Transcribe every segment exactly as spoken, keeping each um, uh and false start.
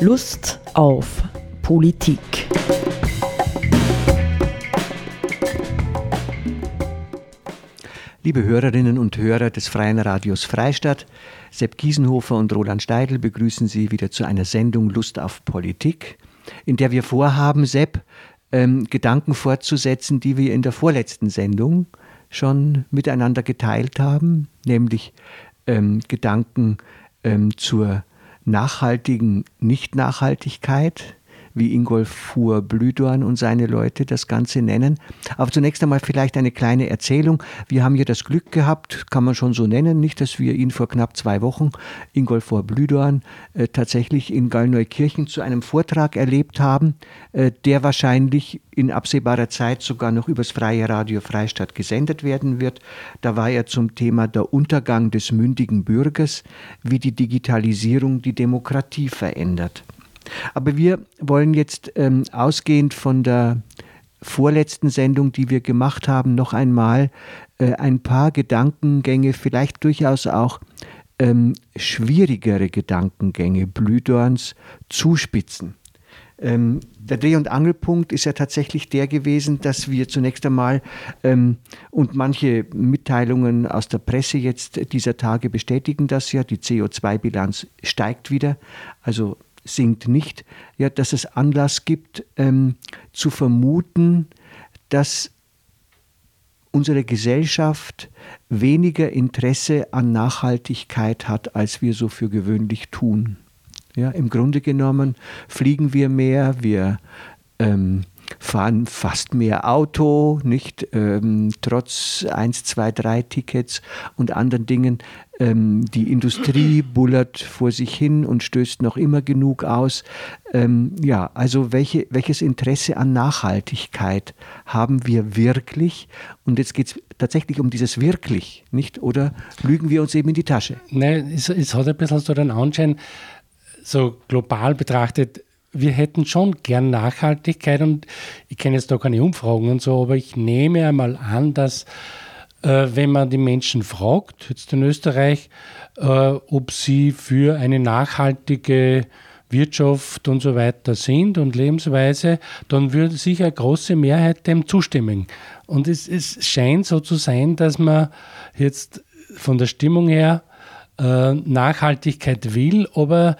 Lust auf Politik. Liebe Hörerinnen und Hörer des Freien Radios Freistadt, Sepp Giesenhofer und Roland Steidl begrüßen Sie wieder zu einer Sendung Lust auf Politik, in der wir vorhaben, Sepp, ähm, Gedanken fortzusetzen, die wir in der vorletzten Sendung schon miteinander geteilt haben, nämlich ähm, Gedanken ähm, zur nachhaltigen Nichtnachhaltigkeit, wie Ingolfur Blühdorn und seine Leute das Ganze nennen. Aber zunächst einmal vielleicht eine kleine Erzählung. Wir haben ja das Glück gehabt, kann man schon so nennen, nicht, dass wir ihn vor knapp zwei Wochen, Ingolfur Blühdorn, äh, tatsächlich in Gallneukirchen zu einem Vortrag erlebt haben, äh, der wahrscheinlich in absehbarer Zeit sogar noch übers Freie Radio Freistadt gesendet werden wird. Da war er zum Thema der Untergang des mündigen Bürgers, wie die Digitalisierung die Demokratie verändert. Aber wir wollen jetzt ähm, ausgehend von der vorletzten Sendung, die wir gemacht haben, noch einmal äh, ein paar Gedankengänge, vielleicht durchaus auch ähm, schwierigere Gedankengänge Blühdorns zuspitzen. Ähm, der Dreh- und Angelpunkt ist ja tatsächlich der gewesen, dass wir zunächst einmal ähm, und manche Mitteilungen aus der Presse jetzt dieser Tage bestätigen das ja, die C O zwei Bilanz steigt wieder, also sinkt nicht, ja, dass es Anlass gibt, ähm, zu vermuten, dass unsere Gesellschaft weniger Interesse an Nachhaltigkeit hat, als wir so für gewöhnlich tun. Ja, im Grunde genommen fliegen wir mehr, wir ähm, fahren fast mehr Auto, nicht ähm, trotz eins, zwei, drei Tickets und anderen Dingen. Ähm, die Industrie bullert vor sich hin und stößt noch immer genug aus. Ähm, ja, also welche, welches Interesse an Nachhaltigkeit haben wir wirklich? Und jetzt geht es tatsächlich um dieses wirklich, nicht? Oder lügen wir uns eben in die Tasche? Nein, es, es hat ein bisschen so den Anschein, so global betrachtet, wir hätten schon gern Nachhaltigkeit und ich kenne jetzt da keine Umfragen und so, aber ich nehme einmal an, dass äh, wenn man die Menschen fragt, jetzt in Österreich, äh, ob sie für eine nachhaltige Wirtschaft und so weiter sind und Lebensweise, dann würde sicher eine große Mehrheit dem zustimmen. Und es, es scheint so zu sein, dass man jetzt von der Stimmung her äh, Nachhaltigkeit will, aber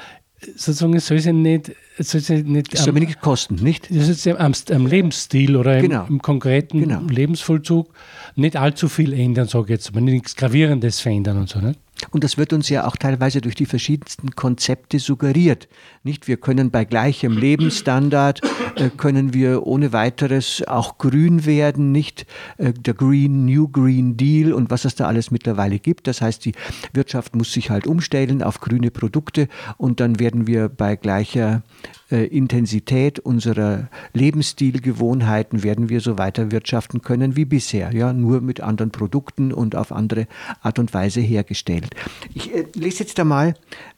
sozusagen, es soll sich nicht, soll sich nicht, es soll am, nicht kosten, nicht? Das ist am, am Lebensstil oder genau. im, im konkreten genau. Lebensvollzug nicht allzu viel ändern, sage ich jetzt, aber nichts Gravierendes verändern und so, nicht? Und das wird uns ja auch teilweise durch die verschiedensten Konzepte suggeriert, nicht? Wir können bei gleichem Lebensstandard, äh, können wir ohne weiteres auch grün werden, nicht? Äh, der Green, New Green Deal und was es da alles mittlerweile gibt. Das heißt, die Wirtschaft muss sich halt umstellen auf grüne Produkte und dann werden wir bei gleicher äh, Intensität unserer Lebensstilgewohnheiten, werden wir so weiter wirtschaften können wie bisher, ja? Nur mit anderen Produkten und auf andere Art und Weise hergestellt. Ich äh, lese jetzt einmal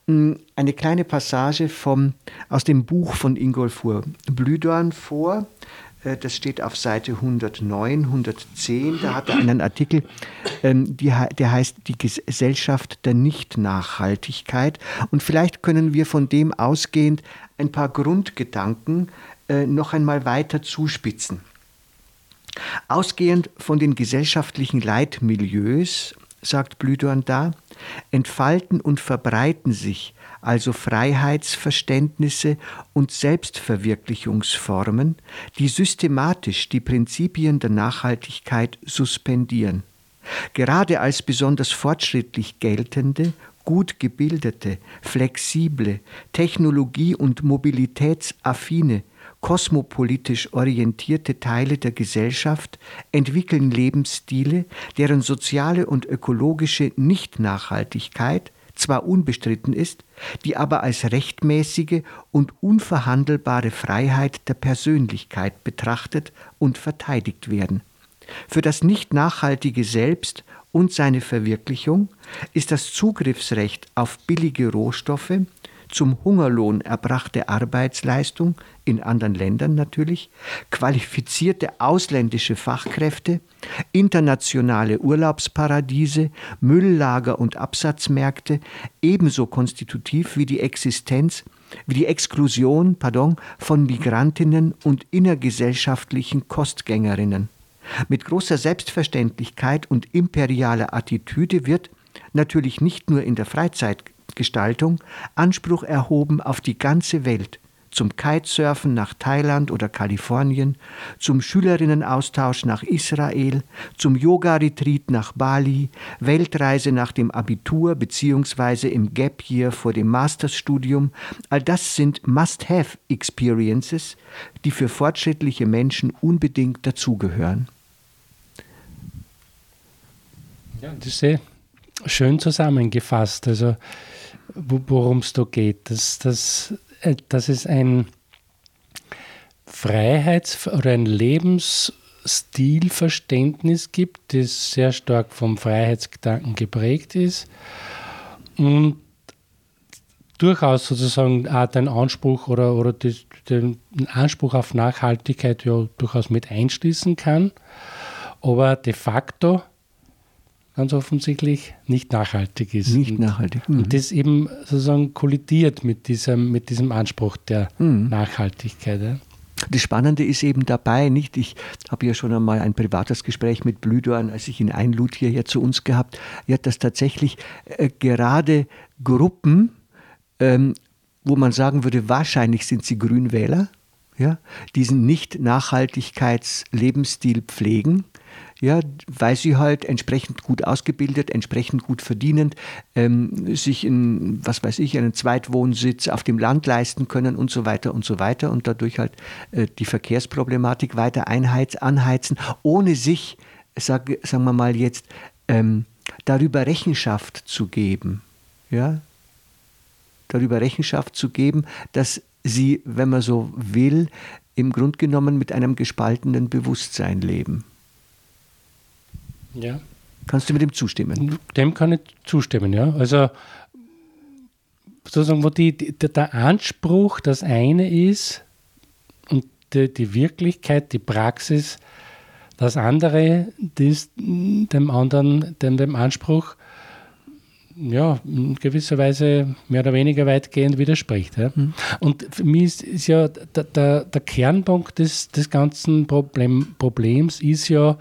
mh, eine kleine Passage vom, aus dem Buch von Ingolfur Blühdorn vor. Äh, das steht auf Seite hundertneun, hundertzehn. Da hat er einen Artikel, ähm, die, der heißt Die Gesellschaft der Nichtnachhaltigkeit. Und vielleicht können wir von dem ausgehend ein paar Grundgedanken äh, noch einmal weiter zuspitzen. Ausgehend von den gesellschaftlichen Leitmilieus, sagt Blühdorn da, entfalten und verbreiten sich also Freiheitsverständnisse und Selbstverwirklichungsformen, die systematisch die Prinzipien der Nachhaltigkeit suspendieren. Gerade als besonders fortschrittlich geltende, gut gebildete, flexible, technologie- und mobilitätsaffine, kosmopolitisch orientierte Teile der Gesellschaft entwickeln Lebensstile, deren soziale und ökologische Nichtnachhaltigkeit zwar unbestritten ist, die aber als rechtmäßige und unverhandelbare Freiheit der Persönlichkeit betrachtet und verteidigt werden. Für das Nichtnachhaltige selbst und seine Verwirklichung ist das Zugriffsrecht auf billige Rohstoffe, zum Hungerlohn erbrachte Arbeitsleistung, in anderen Ländern natürlich, qualifizierte ausländische Fachkräfte, internationale Urlaubsparadiese, Mülllager und Absatzmärkte ebenso konstitutiv wie die Existenz, wie die Exklusion, pardon, von Migrantinnen und innergesellschaftlichen Kostgängerinnen. Mit großer Selbstverständlichkeit und imperialer Attitüde wird, natürlich nicht nur in der Freizeitgestaltung, Anspruch erhoben auf die ganze Welt, zum Kitesurfen nach Thailand oder Kalifornien, zum Schülerinnenaustausch nach Israel, zum Yoga-Retreat nach Bali, Weltreise nach dem Abitur bzw. im Gap Year vor dem Masterstudium. All das sind Must-Have-Experiences, die für fortschrittliche Menschen unbedingt dazugehören. Ja, das ist sehr schön zusammengefasst, also worum es da geht, dass das dass es ein Freiheits- oder ein Lebensstilverständnis gibt, das sehr stark vom Freiheitsgedanken geprägt ist und durchaus sozusagen auch den Anspruch oder, oder den Anspruch auf Nachhaltigkeit ja durchaus mit einschließen kann, aber de facto ganz offensichtlich nicht nachhaltig ist. Nicht nachhaltig. Mhm. Und das eben sozusagen kollidiert mit diesem, mit diesem Anspruch der mhm. Nachhaltigkeit. Ja. Das Spannende ist eben dabei, nicht? Ich habe ja schon einmal ein privates Gespräch mit Blühdorn, als ich ihn einlud, hierher zu uns gehabt, ja, dass tatsächlich äh, gerade Gruppen, ähm, wo man sagen würde, wahrscheinlich sind sie Grünwähler, ja, diesen Nicht-Nachhaltigkeits-Lebensstil pflegen. Ja, weil sie halt entsprechend gut ausgebildet, entsprechend gut verdienend, ähm, sich in, was weiß ich, einen Zweitwohnsitz auf dem Land leisten können und so weiter und so weiter und dadurch halt äh, die Verkehrsproblematik weiter einheiz, anheizen, ohne sich, sag, sagen wir mal jetzt, ähm, darüber Rechenschaft zu geben. Ja? Darüber Rechenschaft zu geben, dass sie, wenn man so will, im Grunde genommen mit einem gespaltenen Bewusstsein leben. Ja. Kannst du mit dem zustimmen? Dem kann ich zustimmen, ja. Also sozusagen, wo die, die, der Anspruch das eine ist und die, die Wirklichkeit, die Praxis das andere, die ist dem anderen, dem, dem Anspruch ja, in gewisser Weise mehr oder weniger weitgehend widerspricht. Ja. Mhm. Und für mich ist, ist ja der, der, der Kernpunkt des, des ganzen Problem, Problems ist ja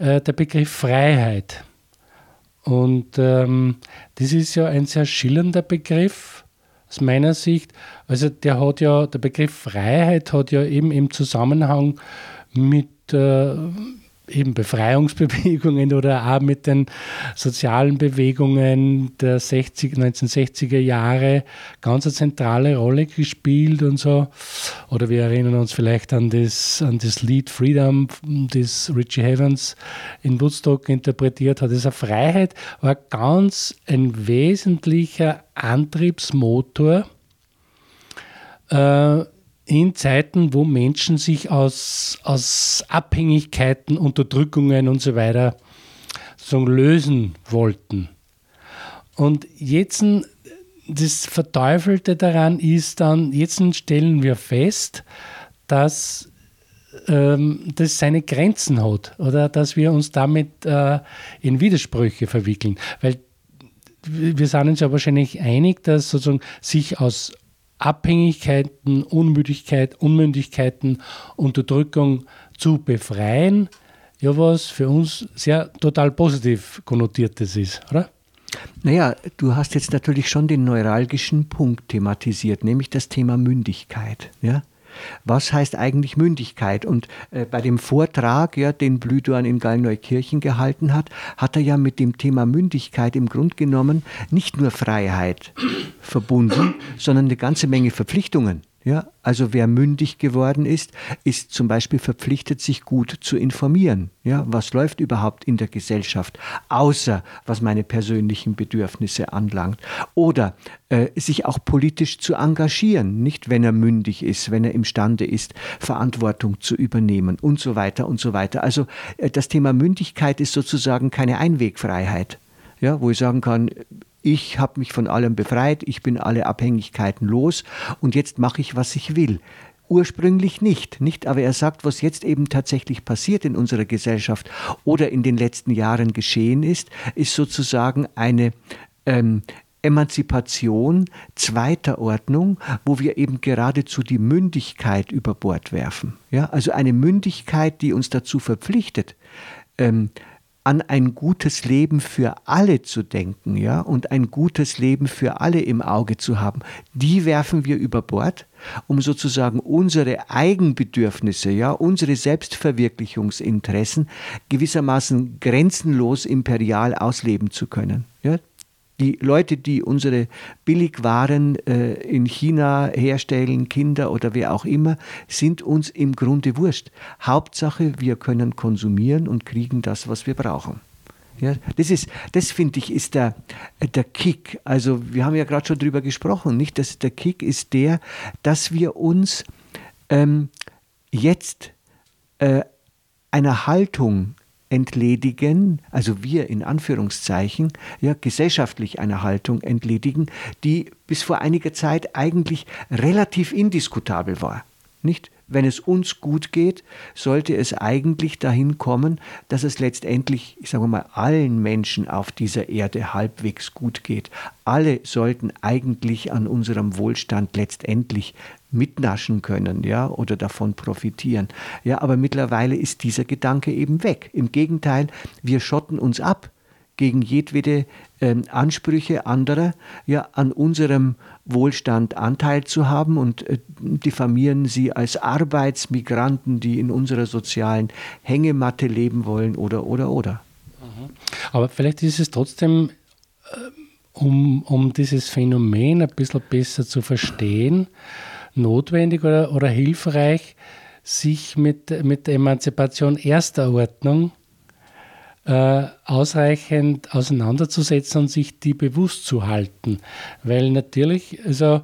der Begriff Freiheit. Und ähm, das ist ja ein sehr schillernder Begriff aus meiner Sicht. Also der hat ja, der Begriff Freiheit hat ja eben im Zusammenhang mit äh, eben Befreiungsbewegungen oder auch mit den sozialen Bewegungen der sechziger, neunzehnhundertsechziger Jahre ganz eine zentrale Rolle gespielt und so. Oder wir erinnern uns vielleicht an das, an das Lied Freedom, das Richie Havens in Woodstock interpretiert hat. Diese Freiheit war ganz ein wesentlicher Antriebsmotor äh, in Zeiten, wo Menschen sich aus, aus Abhängigkeiten, Unterdrückungen und so weiter so lösen wollten. Und jetzt, das Verteufelte daran ist dann, jetzt stellen wir fest, dass ähm, das seine Grenzen hat oder dass wir uns damit äh, in Widersprüche verwickeln. Weil wir sind uns ja wahrscheinlich einig, dass sozusagen sich aus Abhängigkeiten, Unmündigkeit, Unmündigkeiten, Unterdrückung zu befreien, ja, was für uns sehr total positiv konnotiertes ist, oder? Naja, du hast jetzt natürlich schon den neuralgischen Punkt thematisiert, nämlich das Thema Mündigkeit, ja? Was heißt eigentlich Mündigkeit? Und äh, bei dem Vortrag, ja, den Blühdorn in Gallneukirchen gehalten hat, hat er ja mit dem Thema Mündigkeit im Grunde genommen nicht nur Freiheit verbunden, sondern eine ganze Menge Verpflichtungen. Ja? Also wer mündig geworden ist, ist zum Beispiel verpflichtet, sich gut zu informieren. Ja? Was läuft überhaupt in der Gesellschaft, außer was meine persönlichen Bedürfnisse anlangt. Oder äh, sich auch politisch zu engagieren, nicht wenn er mündig ist, wenn er imstande ist, Verantwortung zu übernehmen und so weiter und so weiter. Also äh, das Thema Mündigkeit ist sozusagen keine Einwegfreiheit, ja? Wo ich sagen kann, ich habe mich von allem befreit, ich bin alle Abhängigkeiten los und jetzt mache ich, was ich will. Ursprünglich nicht, nicht, aber er sagt, was jetzt eben tatsächlich passiert in unserer Gesellschaft oder in den letzten Jahren geschehen ist, ist sozusagen eine ähm, Emanzipation zweiter Ordnung, wo wir eben geradezu die Mündigkeit über Bord werfen. Ja, also eine Mündigkeit, die uns dazu verpflichtet, ähm, an ein gutes Leben für alle zu denken, ja, und ein gutes Leben für alle im Auge zu haben, die werfen wir über Bord, um sozusagen unsere Eigenbedürfnisse, ja, unsere Selbstverwirklichungsinteressen gewissermaßen grenzenlos imperial ausleben zu können. Ja. Die Leute, die unsere Billigwaren äh, in China herstellen, Kinder oder wer auch immer, sind uns im Grunde wurscht. Hauptsache, wir können konsumieren und kriegen das, was wir brauchen. Ja, das ist, das finde ich, ist der, der Kick. Also wir haben ja gerade schon drüber gesprochen, nicht? Das, der Kick ist der, dass wir uns ähm, jetzt äh, einer Haltung entledigen, also wir in Anführungszeichen, ja, gesellschaftlich eine Haltung entledigen, die bis vor einiger Zeit eigentlich relativ indiskutabel war. Nicht? Wenn es uns gut geht, sollte es eigentlich dahin kommen, dass es letztendlich, ich sage mal, allen Menschen auf dieser Erde halbwegs gut geht. Alle sollten eigentlich an unserem Wohlstand letztendlich mitnaschen können, ja, oder davon profitieren. Ja, aber mittlerweile ist dieser Gedanke eben weg. Im Gegenteil, wir schotten uns ab gegen jedwede äh, Ansprüche anderer, ja, an unserem Wohlstand Anteil zu haben und äh, diffamieren sie als Arbeitsmigranten, die in unserer sozialen Hängematte leben wollen oder, oder, oder. Aber vielleicht ist es trotzdem, äh, um, um dieses Phänomen ein bisschen besser zu verstehen, notwendig oder, oder hilfreich, sich mit, mit der Emanzipation erster Ordnung Äh, ausreichend auseinanderzusetzen und sich die bewusst zu halten. Weil natürlich, also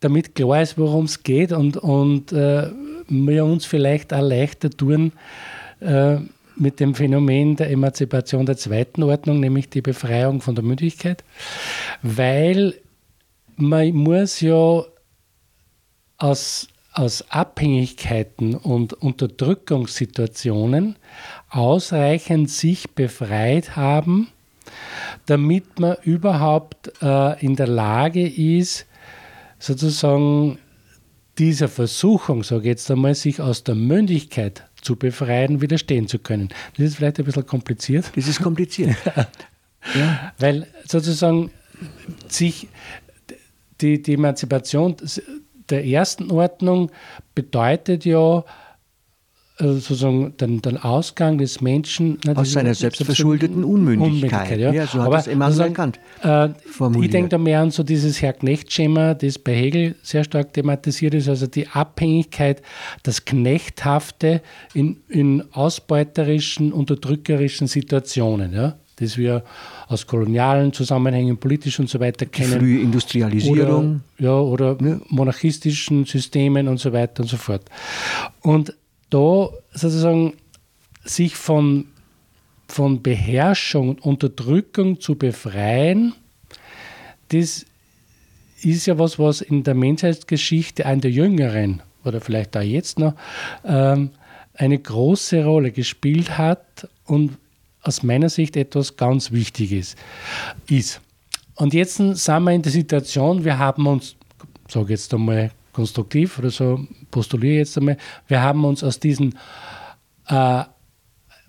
damit klar ist, worum es geht und, und äh, wir uns vielleicht auch leichter tun äh, mit dem Phänomen der Emanzipation der zweiten Ordnung, nämlich die Befreiung von der Mündigkeit, weil man muss ja aus aus Abhängigkeiten und Unterdrückungssituationen ausreichend sich befreit haben, damit man überhaupt äh, in der Lage ist, sozusagen dieser Versuchung, sage ich jetzt einmal, sich aus der Mündigkeit zu befreien, widerstehen zu können. Das ist vielleicht ein bisschen kompliziert. Das ist kompliziert. Ja. Weil sozusagen sich die, die Emanzipation der ersten Ordnung bedeutet ja also sozusagen den, den Ausgang des Menschen aus seiner selbstverschuldeten Unmündigkeit. Unmündigkeit, ja. Ja, so hat aber das Immanuel Kant äh, formuliert. Ich denke da mehr an so dieses Herr-Knecht-Schema, das bei Hegel sehr stark thematisiert ist, also die Abhängigkeit, das Knechthafte in, in ausbeuterischen, unterdrückerischen Situationen, ja, das wir aus kolonialen Zusammenhängen, politisch und so weiter kennen. Die frühe Industrialisierung. Oder, ja, oder ja. monarchistischen Systemen und so weiter und so fort. Und da sozusagen sich von, von Beherrschung und Unterdrückung zu befreien, das ist ja was, was in der Menschheitsgeschichte, an der jüngeren oder vielleicht auch jetzt noch, ähm, eine große Rolle gespielt hat und aus meiner Sicht etwas ganz Wichtiges ist. Und jetzt sind wir in der Situation, wir haben uns, sage jetzt einmal konstruktiv oder so, postuliere jetzt einmal, wir haben uns aus diesen äh,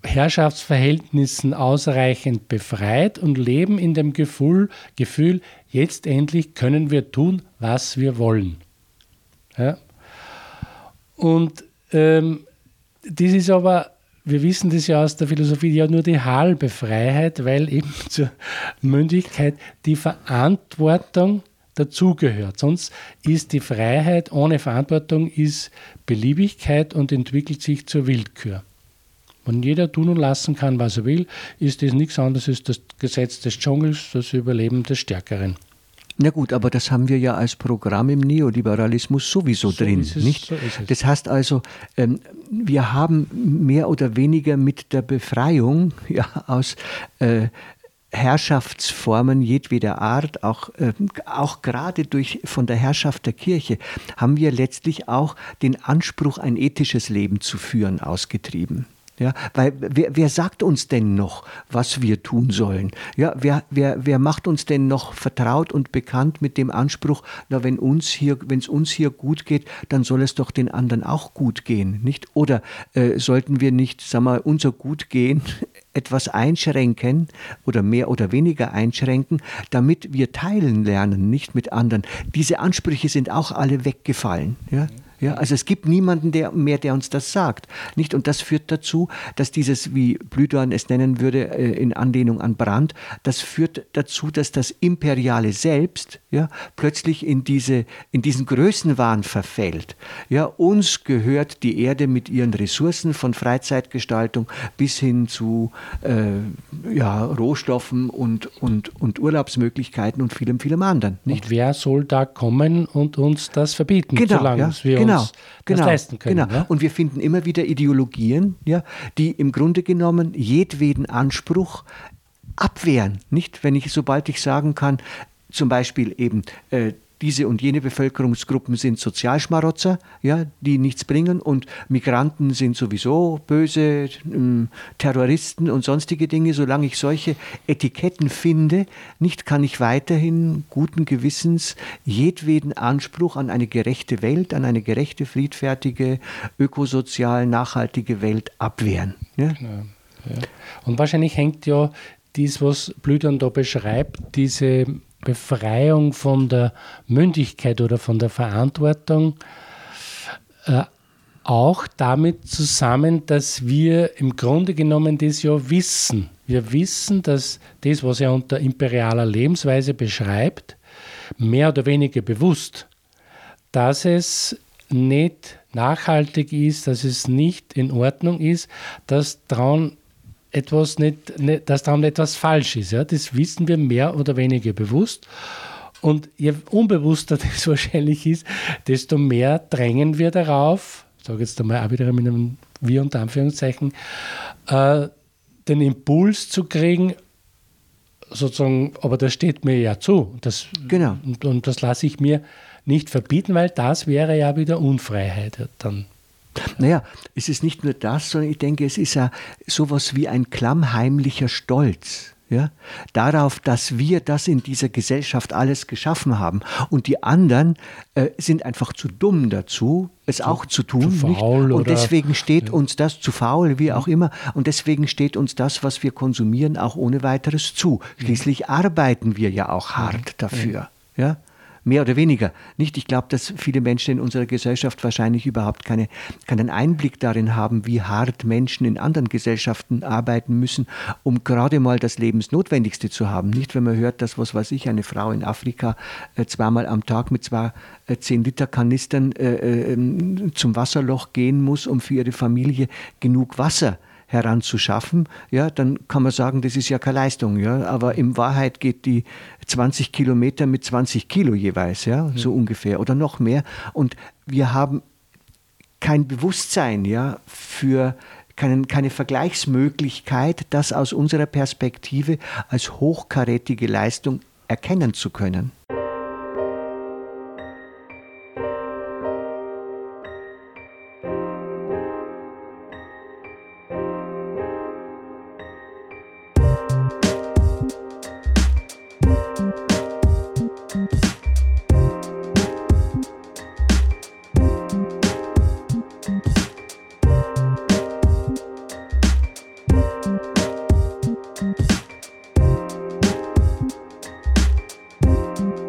Herrschaftsverhältnissen ausreichend befreit und leben in dem Gefühl, Gefühl, jetzt endlich können wir tun, was wir wollen. Ja? Und ähm, das ist aber, wir wissen das ja aus der Philosophie, ja nur die halbe Freiheit, weil eben zur Mündigkeit die Verantwortung dazugehört. Sonst ist die Freiheit ohne Verantwortung ist Beliebigkeit und entwickelt sich zur Willkür. Wenn jeder tun und lassen kann, was er will, ist das nichts anderes als das Gesetz des Dschungels, das Überleben des Stärkeren. Na gut, aber das haben wir ja als Programm im Neoliberalismus sowieso so drin, es, nicht? So das heißt also, ähm, wir haben mehr oder weniger mit der Befreiung ja, aus äh, Herrschaftsformen jedweder Art, auch, äh, auch gerade durch, von der Herrschaft der Kirche, haben wir letztlich auch den Anspruch, ein ethisches Leben zu führen, ausgetrieben. Ja, weil wer, wer sagt uns denn noch, was wir tun sollen? Ja, wer, wer, wer macht uns denn noch vertraut und bekannt mit dem Anspruch, na, wenn uns hier, wenn es uns hier gut geht, dann soll es doch den anderen auch gut gehen, nicht? Oder äh, sollten wir nicht, sagen wir, unser Gutgehen etwas einschränken oder mehr oder weniger einschränken, damit wir teilen lernen, nicht mit anderen? Diese Ansprüche sind auch alle weggefallen, ja? Ja, also es gibt niemanden der mehr, der uns das sagt, nicht? Und das führt dazu, dass dieses, wie Blühdorn es nennen würde, in Anlehnung an Brandt, das führt dazu, dass das imperiale Selbst, ja, plötzlich in, diese, in diesen Größenwahn verfällt. Ja, uns gehört die Erde mit ihren Ressourcen, von Freizeitgestaltung bis hin zu äh, ja, Rohstoffen und, und, und Urlaubsmöglichkeiten und vielem, vielem anderen. Nicht? Und wer soll da kommen und uns das verbieten, genau, solange ja, wir genau. Das genau, leisten können. Genau. Ja? Und wir finden immer wieder Ideologien, ja, die im Grunde genommen jedweden Anspruch abwehren. Nicht, wenn ich, sobald ich sagen kann, zum Beispiel eben äh, diese und jene Bevölkerungsgruppen sind Sozialschmarotzer, ja, die nichts bringen, und Migranten sind sowieso böse, ähm, Terroristen und sonstige Dinge. Solange ich solche Etiketten finde, nicht, kann ich weiterhin guten Gewissens jedweden Anspruch an eine gerechte Welt, an eine gerechte, friedfertige, ökosozial nachhaltige Welt abwehren. Ja? Genau. Ja. Und wahrscheinlich hängt ja dies, was Blühdorn da beschreibt, diese Befreiung von der Mündigkeit oder von der Verantwortung äh, auch damit zusammen, dass wir im Grunde genommen das ja wissen. Wir wissen, dass das, was er unter imperialer Lebensweise beschreibt, mehr oder weniger bewusst, dass es nicht nachhaltig ist, dass es nicht in Ordnung ist, dass daran etwas nicht, nicht, dass daran etwas falsch ist. Ja? Das wissen wir mehr oder weniger bewusst. Und je unbewusster das wahrscheinlich ist, desto mehr drängen wir darauf, ich sage jetzt einmal auch wieder mit einem Wir unter Anführungszeichen, äh, den Impuls zu kriegen, sozusagen, aber das steht mir ja zu. Das, genau. Und, und das lasse ich mir nicht verbieten, weil das wäre ja wieder Unfreiheit ja, dann. Naja, es ist nicht nur das, sondern ich denke, es ist ja sowas wie ein klammheimlicher Stolz, ja, darauf, dass wir das in dieser Gesellschaft alles geschaffen haben. Und die anderen äh, sind einfach zu dumm dazu, es zu, auch zu tun. Zu faul, nicht? Und deswegen steht ja. uns das, zu faul, wie auch immer, und deswegen steht uns das, was wir konsumieren, auch ohne weiteres zu. Schließlich ja. arbeiten wir ja auch hart ja. dafür, ja. ja? Mehr oder weniger. Nicht? Ich glaube, dass viele Menschen in unserer Gesellschaft wahrscheinlich überhaupt keine, keinen Einblick darin haben, wie hart Menschen in anderen Gesellschaften arbeiten müssen, um gerade mal das Lebensnotwendigste zu haben. Nicht, wenn man hört, dass, was weiß ich, eine Frau in Afrika äh, zweimal am Tag mit zwei äh, zehn Liter Kanistern äh, äh, zum Wasserloch gehen muss, um für ihre Familie genug Wasser heranzuschaffen, ja, dann kann man sagen, das ist ja keine Leistung, ja, aber in Wahrheit geht die zwanzig Kilometer mit zwanzig Kilo jeweils, ja, so mhm. ungefähr oder noch mehr, und wir haben kein Bewusstsein, ja, für keinen, keine Vergleichsmöglichkeit, das aus unserer Perspektive als hochkarätige Leistung erkennen zu können. Thank you.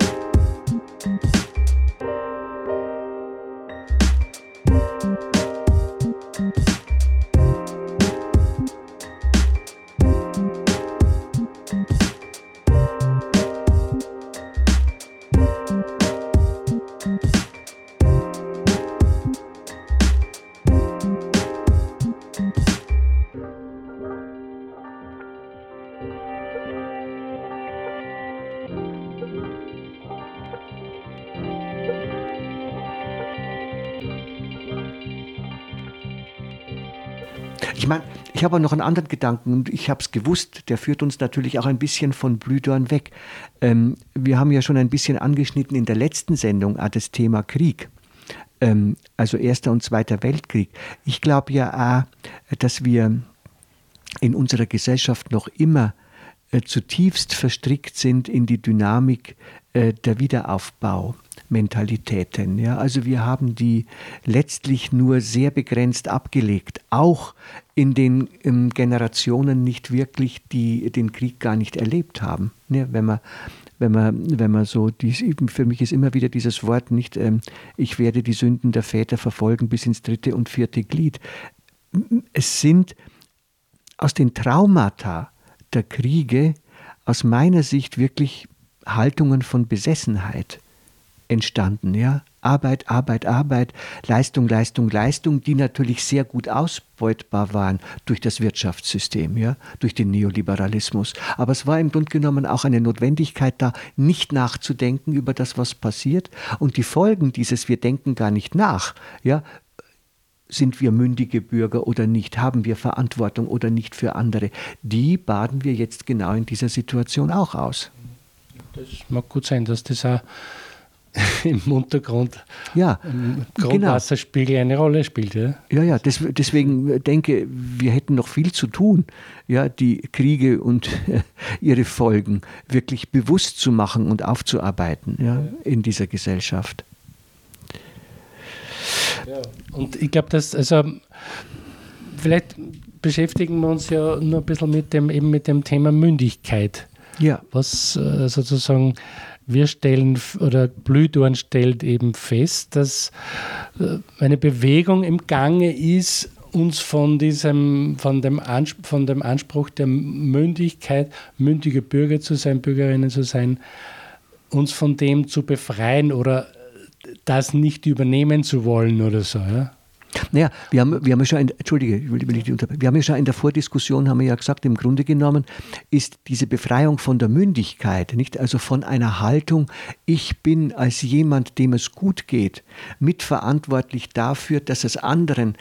Ich meine, ich habe noch einen anderen Gedanken und ich habe es gewusst, der führt uns natürlich auch ein bisschen von Blühdorn weg. Ähm, wir haben ja schon ein bisschen angeschnitten in der letzten Sendung auch das Thema Krieg, ähm, also Erster und Zweiter Weltkrieg. Ich glaube ja auch, dass wir in unserer Gesellschaft noch immer äh, zutiefst verstrickt sind in die Dynamik äh, der Wiederaufbau. Mentalitäten. Ja? Also wir haben die letztlich nur sehr begrenzt abgelegt, auch in den ähm, Generationen nicht wirklich, die den Krieg gar nicht erlebt haben. Ja, wenn man, wenn man, wenn man so, dies, für mich ist immer wieder dieses Wort nicht, ähm, ich werde die Sünden der Väter verfolgen bis ins dritte und vierte Glied. Es sind aus den Traumata der Kriege aus meiner Sicht wirklich Haltungen von Besessenheit entstanden. Ja? Arbeit, Arbeit, Arbeit, Leistung, Leistung, Leistung, die natürlich sehr gut ausbeutbar waren durch das Wirtschaftssystem, ja? Durch den Neoliberalismus. Aber es war im Grunde genommen auch eine Notwendigkeit da, nicht nachzudenken über das, was passiert. Und die Folgen dieses wir denken gar nicht nach, ja? Sind wir mündige Bürger oder nicht, haben wir Verantwortung oder nicht für andere, die baden wir jetzt genau in dieser Situation auch aus. Das mag gut sein, dass das auch im Untergrund, ja, im Grundwasserspiegel genau. eine Rolle spielt. Ja, ja, ja des, deswegen denke, wir hätten noch viel zu tun, ja, die Kriege und äh, ihre Folgen wirklich bewusst zu machen und aufzuarbeiten, ja, in dieser Gesellschaft. Ja. Und ich glaube, dass, also vielleicht beschäftigen wir uns ja nur ein bisschen mit dem, eben mit dem Thema Mündigkeit. Ja. Was äh, sozusagen Wir stellen oder Blühdorn stellt eben fest, dass eine Bewegung im Gange ist, uns von diesem, von dem Anspruch, von dem Anspruch der Mündigkeit, mündige Bürger zu sein, Bürgerinnen zu sein, uns von dem zu befreien oder das nicht übernehmen zu wollen oder so, ja. Naja, wir haben, wir haben ja schon, in, Entschuldige, ich will, will ich die unterbrechen. Wir haben ja schon in der Vordiskussion, haben wir ja gesagt, im Grunde genommen ist diese Befreiung von der Mündigkeit, nicht? Also von einer Haltung, ich bin als jemand, dem es gut geht, mitverantwortlich dafür, dass es anderen,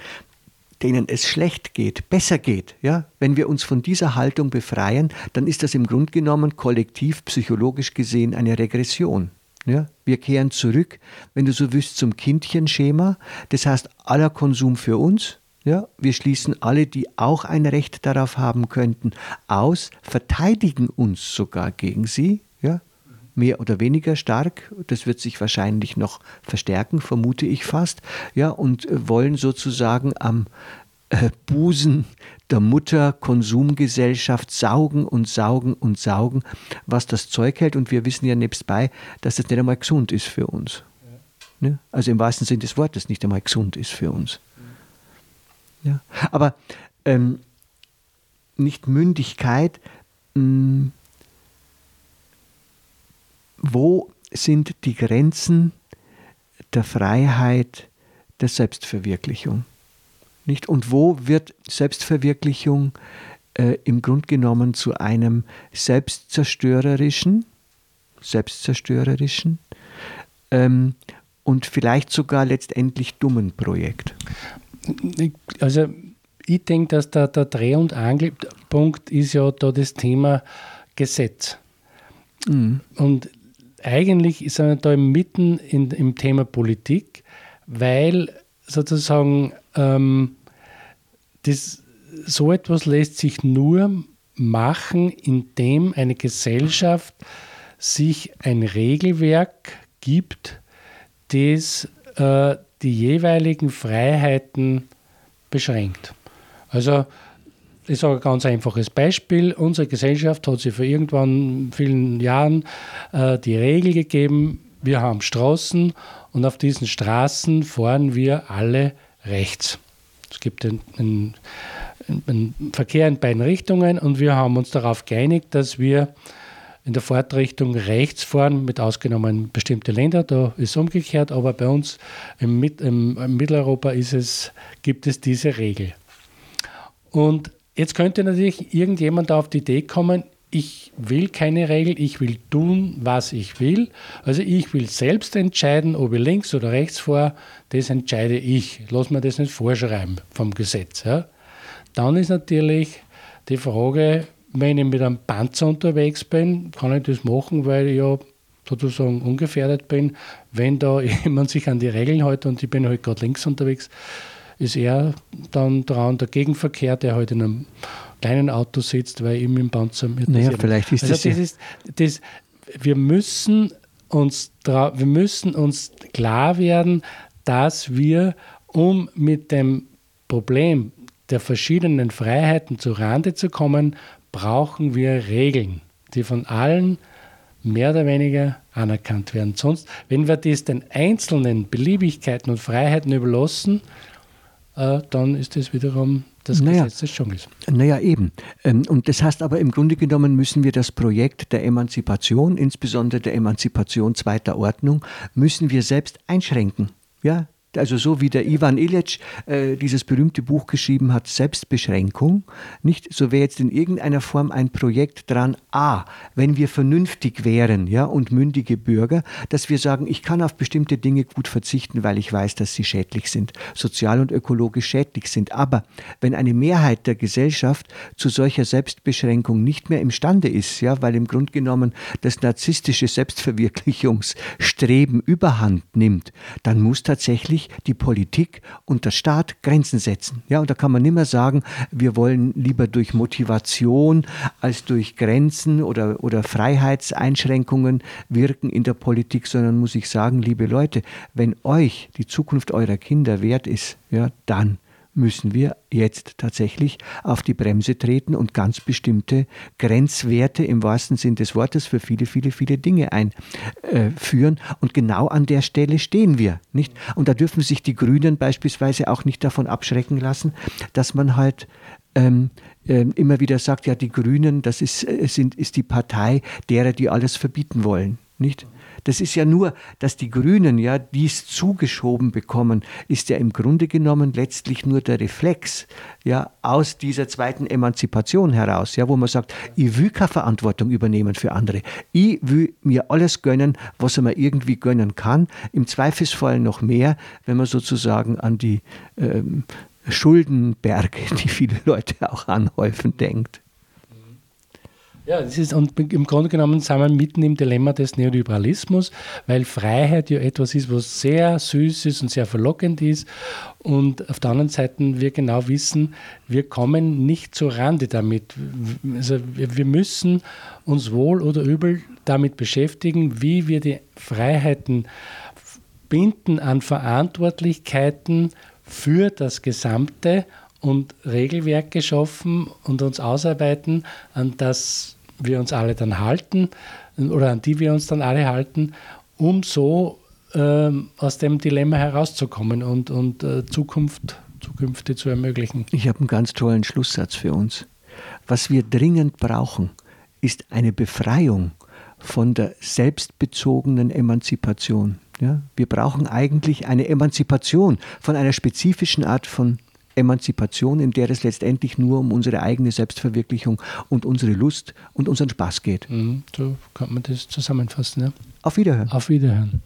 denen es schlecht geht, besser geht. Ja? Wenn wir uns von dieser Haltung befreien, dann ist das im Grunde genommen kollektiv, psychologisch gesehen eine Regression. Ja, wir kehren zurück, wenn du so willst, zum Kindchenschema. Das heißt, aller Konsum für uns. Ja, wir schließen alle, die auch ein Recht darauf haben könnten, aus, verteidigen uns sogar gegen sie. Ja, mehr oder weniger stark. Das wird sich wahrscheinlich noch verstärken, vermute ich fast. Ja, und wollen sozusagen am äh, Busen der Mutter Konsumgesellschaft saugen und saugen und saugen, was das Zeug hält. Und wir wissen ja nebstbei, dass das nicht einmal gesund ist für uns. Ja. Ne? Also im wahrsten Sinn des Wortes nicht einmal gesund ist für uns. Ja. Aber ähm, nicht Mündigkeit, mh, wo sind die Grenzen der Freiheit der Selbstverwirklichung? Nicht? Und wo wird Selbstverwirklichung äh, im Grunde genommen zu einem selbstzerstörerischen, selbstzerstörerischen ähm, und vielleicht sogar letztendlich dummen Projekt? Also ich denke, dass der, der Dreh- und Angelpunkt ist ja da das Thema Gesetz. Mhm. Und eigentlich ist er da mitten in, im Thema Politik, weil sozusagen Ähm, das, so etwas lässt sich nur machen, indem eine Gesellschaft sich ein Regelwerk gibt, das äh, die jeweiligen Freiheiten beschränkt. Also ich sage ein ganz einfaches Beispiel. Unsere Gesellschaft hat sich vor irgendwann vielen Jahren äh, die Regel gegeben, wir haben Straßen und auf diesen Straßen fahren wir alle rechts. Es gibt einen, einen Verkehr in beiden Richtungen und wir haben uns darauf geeinigt, dass wir in der Fahrtrichtung rechts fahren, mit ausgenommen bestimmte Länder, da ist es umgekehrt, aber bei uns im, im, im Mitteleuropa ist es, gibt es diese Regel. Und jetzt könnte natürlich irgendjemand auf die Idee kommen, ich will keine Regel, ich will tun, was ich will. Also ich will selbst entscheiden, ob ich links oder rechts fahre, das entscheide ich. Lass mir das nicht vorschreiben vom Gesetz. Ja. Dann ist natürlich die Frage, wenn ich mit einem Panzer unterwegs bin, kann ich das machen, weil ich ja sozusagen ungefährdet bin. Wenn da jemand sich an die Regeln hält und ich bin halt gerade links unterwegs, ist er dann dran, der Gegenverkehr, der halt in einem kleinen Auto sitzt, weil eben im Panzer mit naja, vielleicht ist also das, das, ist, das wir müssen uns tra- wir müssen uns klar werden, dass wir, um mit dem Problem der verschiedenen Freiheiten zu Rande zu kommen, brauchen wir Regeln, die von allen mehr oder weniger anerkannt werden. Sonst, wenn wir das den einzelnen Beliebigkeiten und Freiheiten überlassen, äh, dann ist das wiederum das naja, Gesetz des Dschungels. Naja, eben. Und das heißt aber, im Grunde genommen müssen wir das Projekt der Emanzipation, insbesondere der Emanzipation zweiter Ordnung, müssen wir selbst einschränken. Ja, also so wie der Ivan Illich äh, dieses berühmte Buch geschrieben hat, Selbstbeschränkung, nicht? So wäre jetzt in irgendeiner Form ein Projekt dran, ah, wenn wir vernünftig wären, ja, und mündige Bürger, dass wir sagen, ich kann auf bestimmte Dinge gut verzichten, weil ich weiß, dass sie schädlich sind, sozial und ökologisch schädlich sind. Aber wenn eine Mehrheit der Gesellschaft zu solcher Selbstbeschränkung nicht mehr imstande ist, ja, weil im Grunde genommen das narzisstische Selbstverwirklichungsstreben überhand nimmt, dann muss tatsächlich die Politik und der Staat Grenzen setzen. Ja, und da kann man nicht mehr sagen, wir wollen lieber durch Motivation als durch Grenzen oder, oder Freiheitseinschränkungen wirken in der Politik, sondern muss ich sagen, liebe Leute, wenn euch die Zukunft eurer Kinder wert ist, ja, dann müssen wir jetzt tatsächlich auf die Bremse treten und ganz bestimmte Grenzwerte im wahrsten Sinn des Wortes für viele, viele, viele Dinge einführen. Und genau an der Stelle stehen wir, nicht? Und da dürfen sich die Grünen beispielsweise auch nicht davon abschrecken lassen, dass man halt ähm, äh, immer wieder sagt, ja, die Grünen, das ist, sind, ist die Partei derer, die alles verbieten wollen, nicht? Das ist ja nur, dass die Grünen ja dies zugeschoben bekommen, ist ja im Grunde genommen letztlich nur der Reflex, ja, aus dieser zweiten Emanzipation heraus, ja, wo man sagt, ich will keine Verantwortung übernehmen für andere. Ich will mir alles gönnen, was man irgendwie gönnen kann, im Zweifelsfall noch mehr, wenn man sozusagen an die ähm, Schuldenberge, die viele Leute auch anhäufen, denkt. Ja, das ist, und im Grunde genommen sind wir mitten im Dilemma des Neoliberalismus, weil Freiheit ja etwas ist, was sehr süß ist und sehr verlockend ist. Und auf der anderen Seite, wir genau wissen, wir kommen nicht zu Rande damit. Also wir müssen uns wohl oder übel damit beschäftigen, wie wir die Freiheiten binden an Verantwortlichkeiten für das Gesamte und Regelwerke schaffen und uns ausarbeiten, an das wir uns alle dann halten oder an die wir uns dann alle halten, um so ähm, aus dem Dilemma herauszukommen und, und äh, Zukunft, Zukünfte zu ermöglichen. Ich habe einen ganz tollen Schlusssatz für uns. Was wir dringend brauchen, ist eine Befreiung von der selbstbezogenen Emanzipation. Ja? Wir brauchen eigentlich eine Emanzipation von einer spezifischen Art von Emanzipation, in der es letztendlich nur um unsere eigene Selbstverwirklichung und unsere Lust und unseren Spaß geht. Mhm, so kann man das zusammenfassen. Ja. Auf Wiederhören. Auf Wiederhören.